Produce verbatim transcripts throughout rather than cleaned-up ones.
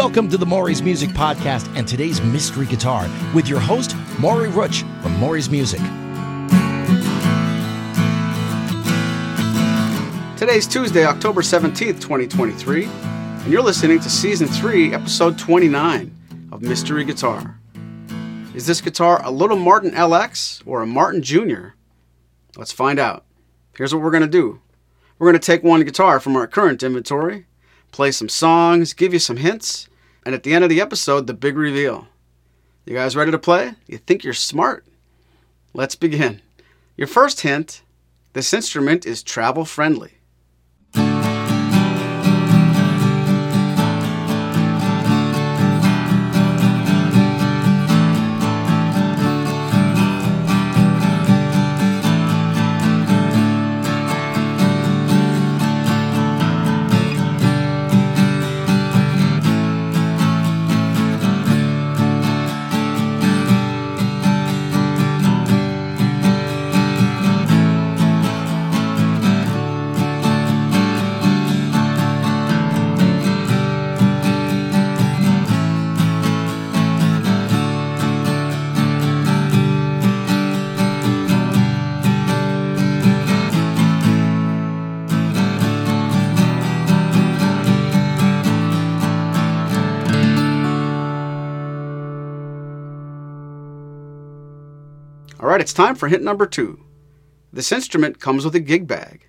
Welcome to the Maury's Music Podcast and today's Mystery Guitar with your host, Maury Ruch from Maury's Music. Today's Tuesday, October seventeenth, twenty twenty-three, and you're listening to Season three, Episode twenty-nine of Mystery Guitar. Is this guitar a Little Martin L X or a Martin Junior? Let's find out. Here's what we're going to do. We're going to take one guitar from our current inventory, play some songs, give you some hints, and at the end of the episode, the big reveal. You guys ready to play? You think you're smart? Let's begin. Your first hint, this instrument is travel friendly. All right, it's time for hint number two. This instrument comes with a gig bag.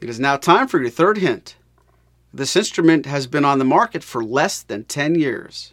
It is now time for your third hint. This instrument has been on the market for less than ten years.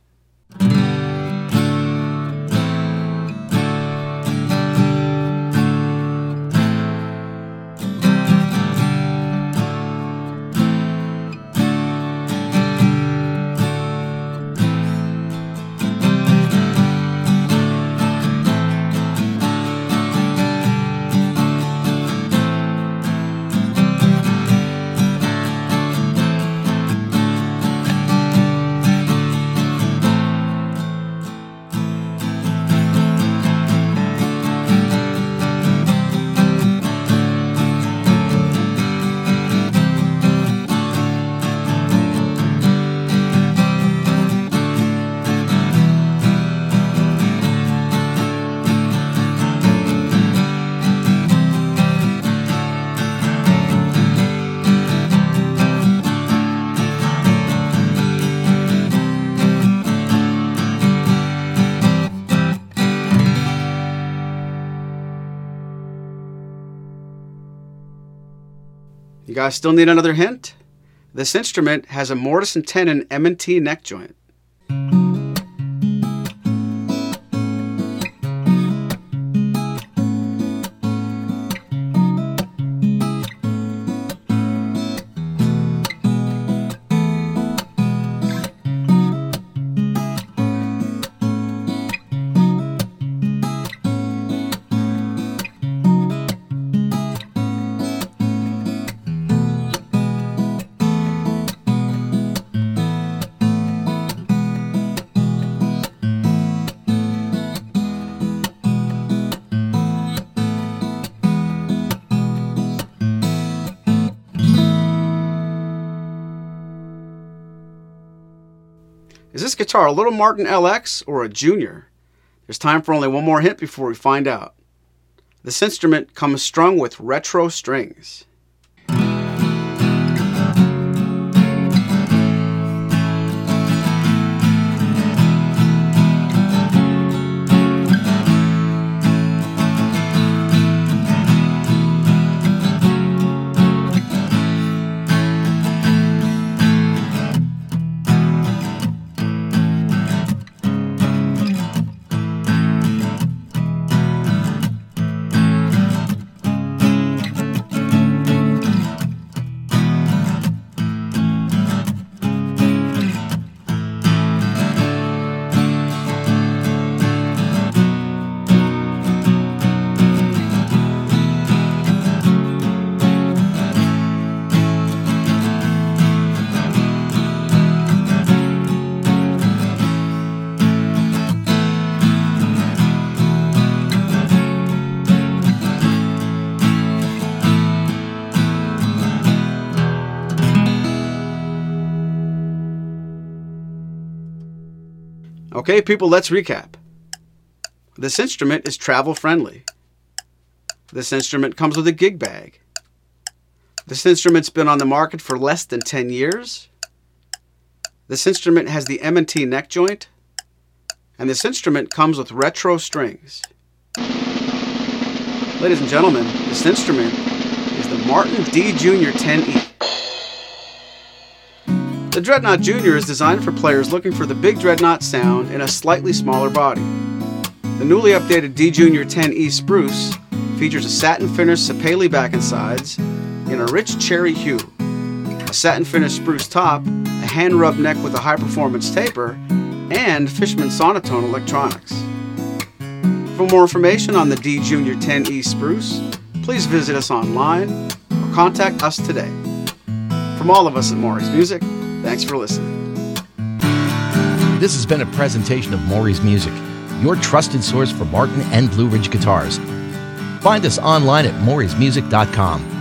You guys still need another hint? This instrument has a mortise and tenon M and T neck joint. Is this guitar a Little Martin L X or a Junior? There's time for only one more hint before we find out. This instrument comes strung with retro strings. Okay, people, let's recap. This instrument is travel friendly. This instrument comes with a gig bag. This instrument's been on the market for less than ten years. This instrument has the M and T neck joint. And this instrument comes with retro strings. Ladies and gentlemen, this instrument is the Martin D. Junior ten E. The Dreadnought Junior is designed for players looking for the big dreadnought sound in a slightly smaller body. The newly updated D. Junior ten E spruce features a satin-finished sapele back and sides in a rich cherry hue, a satin-finished spruce top, a hand-rubbed neck with a high-performance taper, and Fishman Sonitone electronics. For more information on the D. Junior ten E spruce, please visit us online or contact us today. From all of us at Maury's Music, thanks for listening. This has been a presentation of Maury's Music, your trusted source for Martin and Blue Ridge guitars. Find us online at maurys music dot com.